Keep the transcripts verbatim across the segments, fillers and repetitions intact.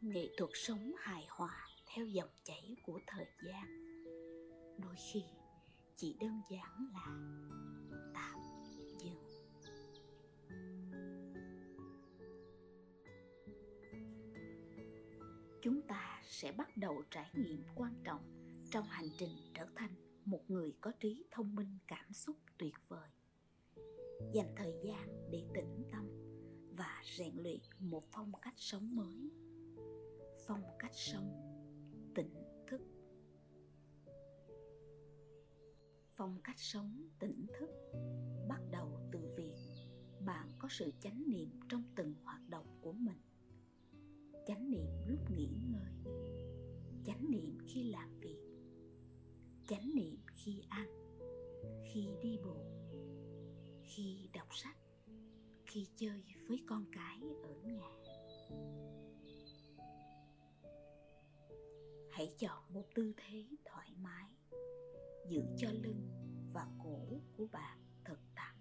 nghệ thuật sống hài hòa theo dòng chảy của thời gian. Đôi khi chỉ đơn giản là tạm dừng. Chúng ta sẽ bắt đầu trải nghiệm quan trọng trong hành trình trở thành một người có trí thông minh cảm xúc tuyệt vời. Dành thời gian để tĩnh tâm và rèn luyện một phong cách sống mới. Phong cách sống tỉnh thức. Phong cách sống tỉnh thức bắt đầu từ việc bạn có sự chánh niệm trong từng hoạt động của mình. Chánh niệm lúc nghỉ ngơi, chánh niệm khi làm việc, chánh niệm khi ăn, khi đi bộ, khi đọc sách, khi chơi với con cái ở nhà. Hãy chọn một tư thế thoải mái, giữ cho lưng và cổ của bạn thật thẳng.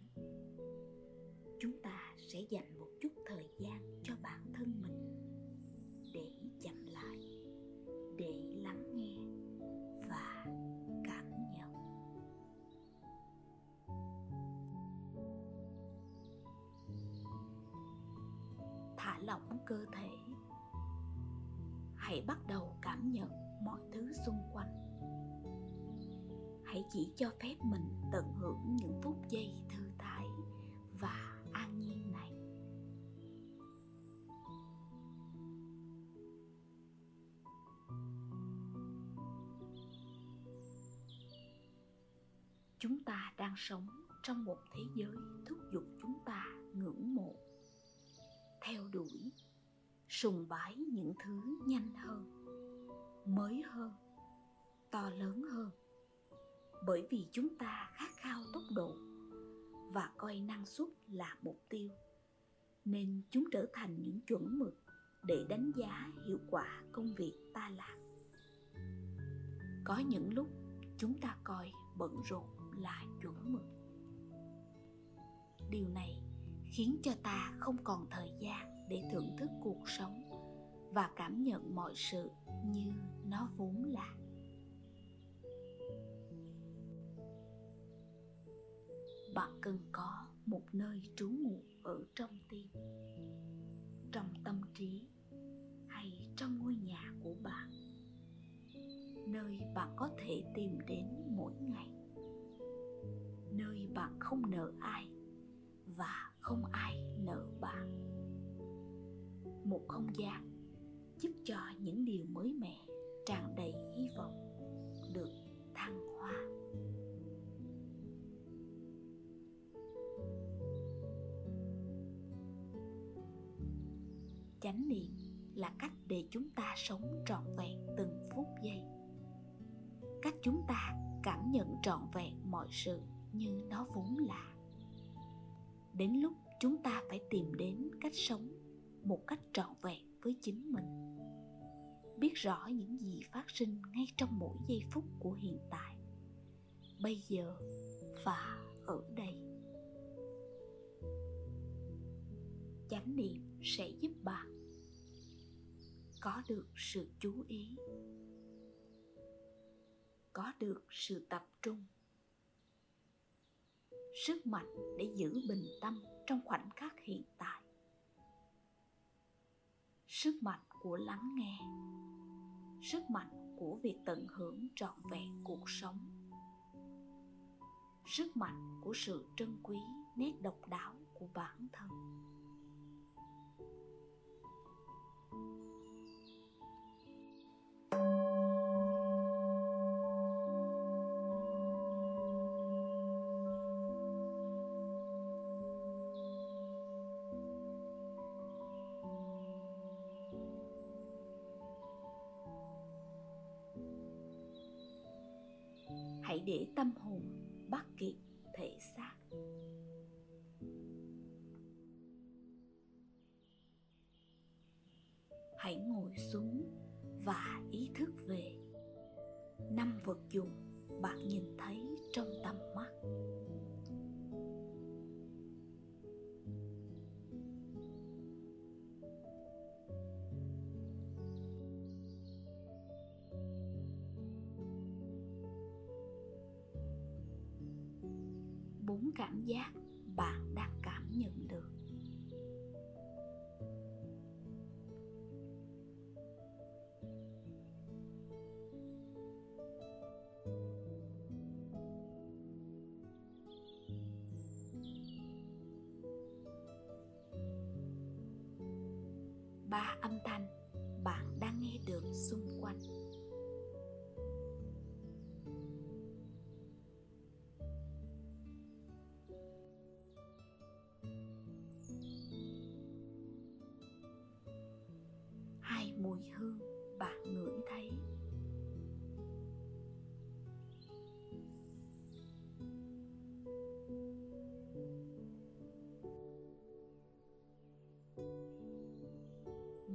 Chúng ta sẽ dành một chút thời gian cho bản thân mình để chậm lại, để lắng nghe và cảm nhận. Thả lỏng cơ thể. Hãy bắt đầu cảm nhận mọi thứ xung quanh. Hãy chỉ cho phép mình tận hưởng những phút giây thư thái và an nhiên này. Chúng ta đang sống trong một thế giới thúc giục chúng ta ngưỡng mộ, theo đuổi, sùng bái những thứ nhanh hơn, mới hơn, to lớn hơn. Bởi vì chúng ta khát khao tốc độ và coi năng suất là mục tiêu, nên chúng trở thành những chuẩn mực để đánh giá hiệu quả công việc ta làm. Có những lúc chúng ta coi bận rộn là chuẩn mực. Điều này khiến cho ta không còn thời gian để thưởng thức cuộc sống và cảm nhận mọi sự như nó vốn là. Bạn cần có một nơi trú ngụ ở trong tim, trong tâm trí hay trong ngôi nhà của bạn, nơi bạn có thể tìm đến mỗi ngày, nơi bạn không nợ ai và không ai nợ bạn. Một không gian giúp cho những điều mới mẻ, tràn đầy hy vọng, được thăng hoa. Chánh niệm là cách để chúng ta sống trọn vẹn từng phút giây, cách chúng ta cảm nhận trọn vẹn mọi sự như nó vốn là. Đến lúc chúng ta phải tìm đến cách sống một cách trọn vẹn với chính mình, biết rõ những gì phát sinh ngay trong mỗi giây phút của hiện tại, bây giờ và ở đây. Chánh niệm sẽ giúp bạn có được sự chú ý, có được sự tập trung, sức mạnh để giữ bình tâm trong khoảnh khắc hiện tại, sức mạnh của lắng nghe, sức mạnh của việc tận hưởng trọn vẹn cuộc sống, sức mạnh của sự trân quý nét độc đáo của bản thân. Hãy để tâm hồn bắt kịp thể xác. Hãy ngồi xuống và ý thức về năm vật dụng bạn nhìn thấy trong tầm mắt. bốn cảm giác bạn đang cảm nhận được. Ba âm thanh bạn đang nghe được xung quanh. Hai mùi hương bạn ngửi thấy.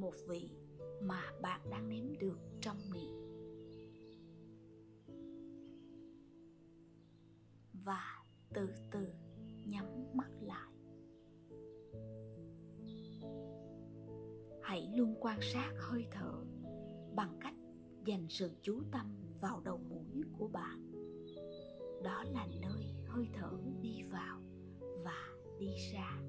Một vị mà bạn đang nếm được trong miệng. Và từ từ nhắm mắt lại. Hãy luôn quan sát hơi thở bằng cách dành sự chú tâm vào đầu mũi của bạn. Đó là nơi hơi thở đi vào và đi ra.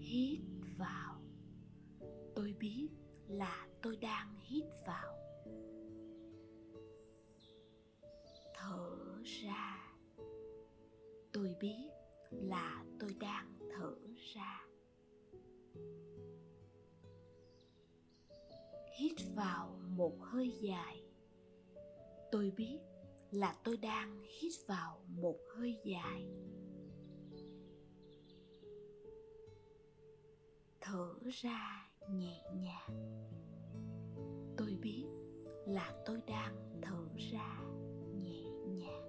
Hít vào. Tôi biết là tôi đang hít vào. Thở ra. Tôi biết là tôi đang thở ra. Hít vào một hơi dài. Tôi biết là tôi đang hít vào một hơi dài. Thở ra nhẹ nhàng. Tôi biết là tôi đang thở ra nhẹ nhàng.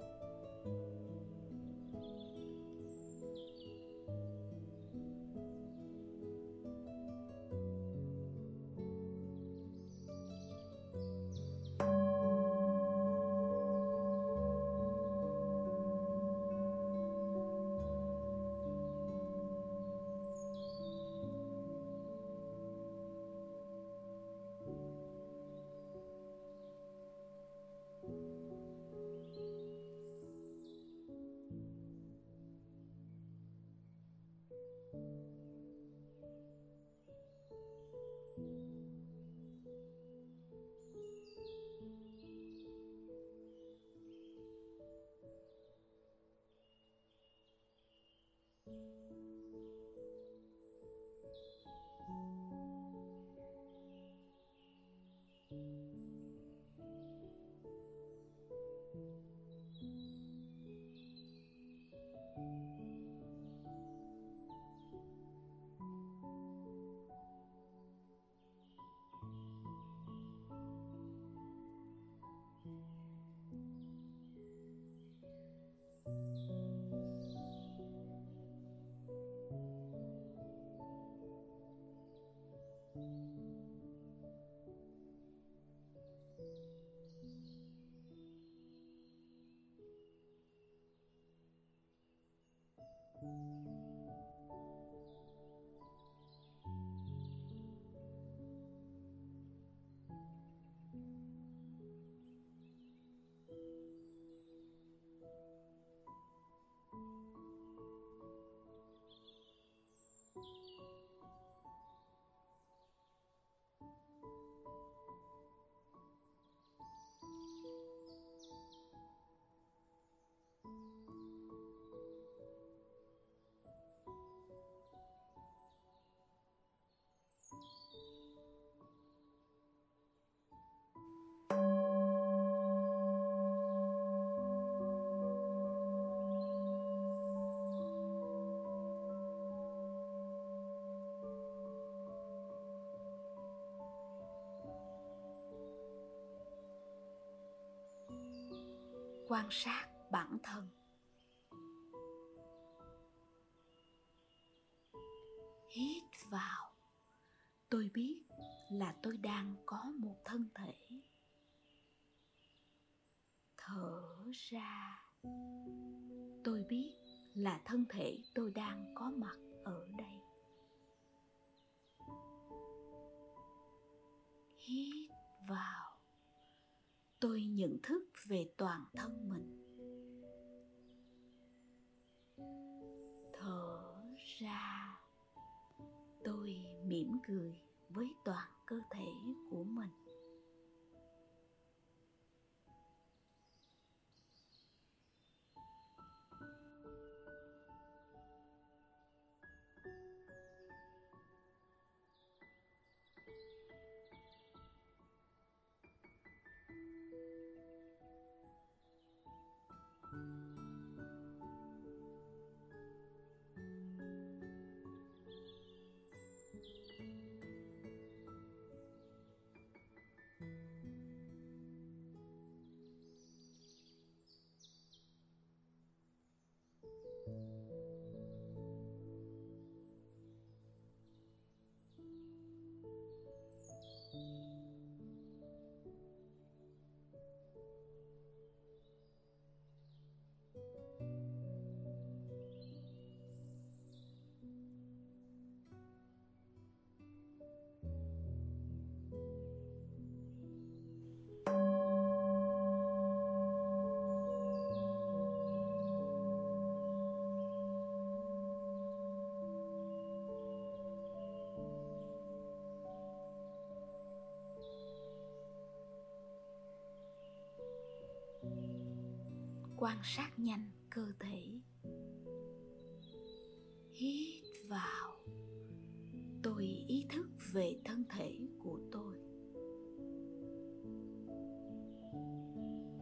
Quan sát bản thân. Hít vào. Tôi biết là tôi đang có một thân thể. Thở ra. Tôi biết là thân thể tôi đang có mặt ở đây. Hít vào. Tôi nhận thức về toàn thân mình. Thở ra, tôi mỉm cười với toàn cơ thể của mình. Quan sát nhanh cơ thể. Hít vào, tôi ý thức về thân thể của tôi.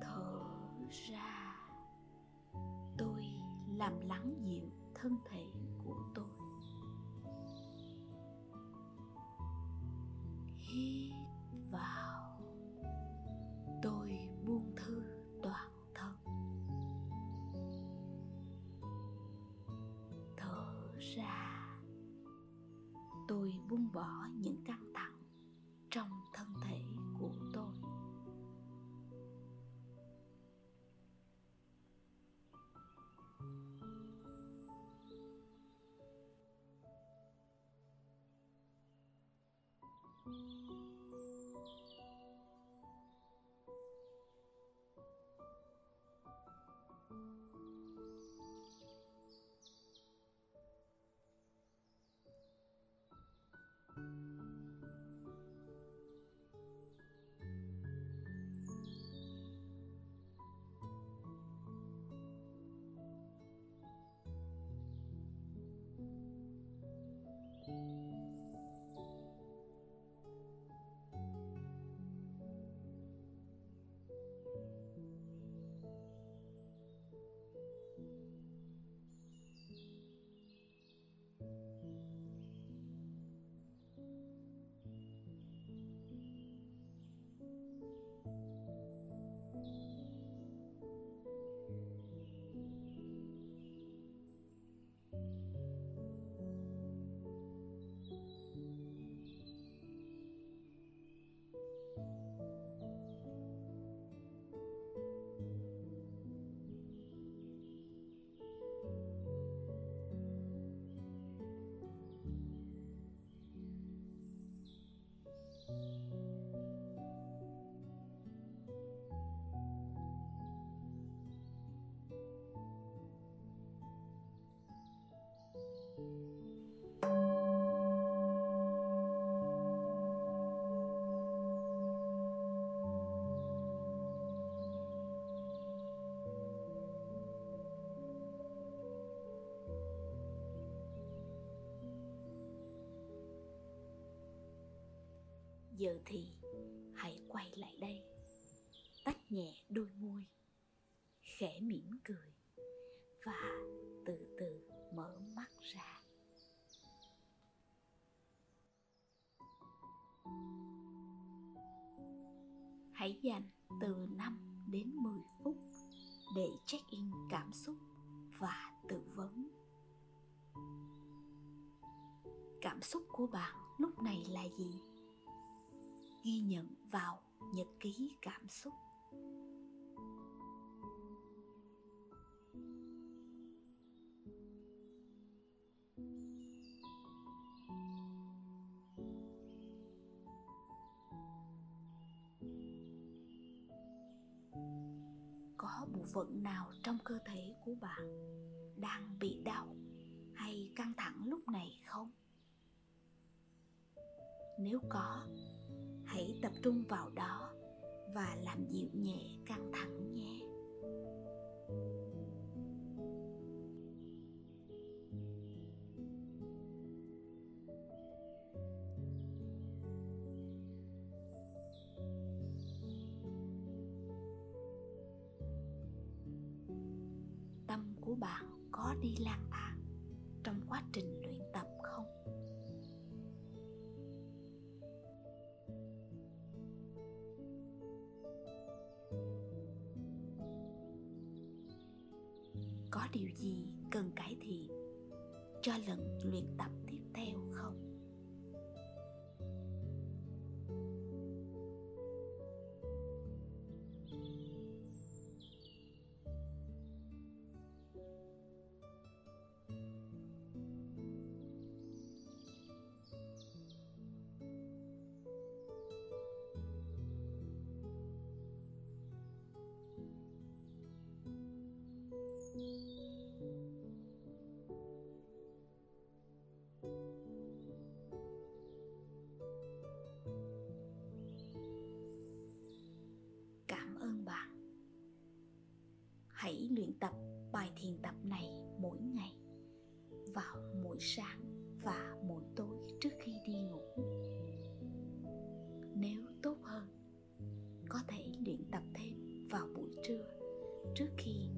Thở ra, tôi làm lắng dịu thân thể của tôi. Hít vào, tôi buông thư toàn thân. Ra, tôi buông bỏ những căng thẳng trong thân thể của tôi. Giờ thì hãy quay lại đây, tách nhẹ đôi môi, khẽ mỉm cười và từ từ mở mắt ra. Hãy dành từ năm đến mười phút để check-in cảm xúc và tự vấn. Cảm xúc của bạn lúc này là gì? Ghi nhận vào nhật ký cảm xúc. có bộ phận nào trong cơ thể của bạn đang bị đau hay căng thẳng lúc này không? Nếu có, hãy tập trung vào đó và làm dịu nhẹ căng thẳng nhé. Tâm của bạn có đi lang thang trong quá trình luyện tập không? Có điều gì cần cải thiện cho lần luyện tập tiếp theo không? Hãy luyện tập bài thiền tập này mỗi ngày, vào mỗi sáng và mỗi tối trước khi đi ngủ. Nếu tốt hơn, có thể luyện tập thêm vào buổi trưa trước khi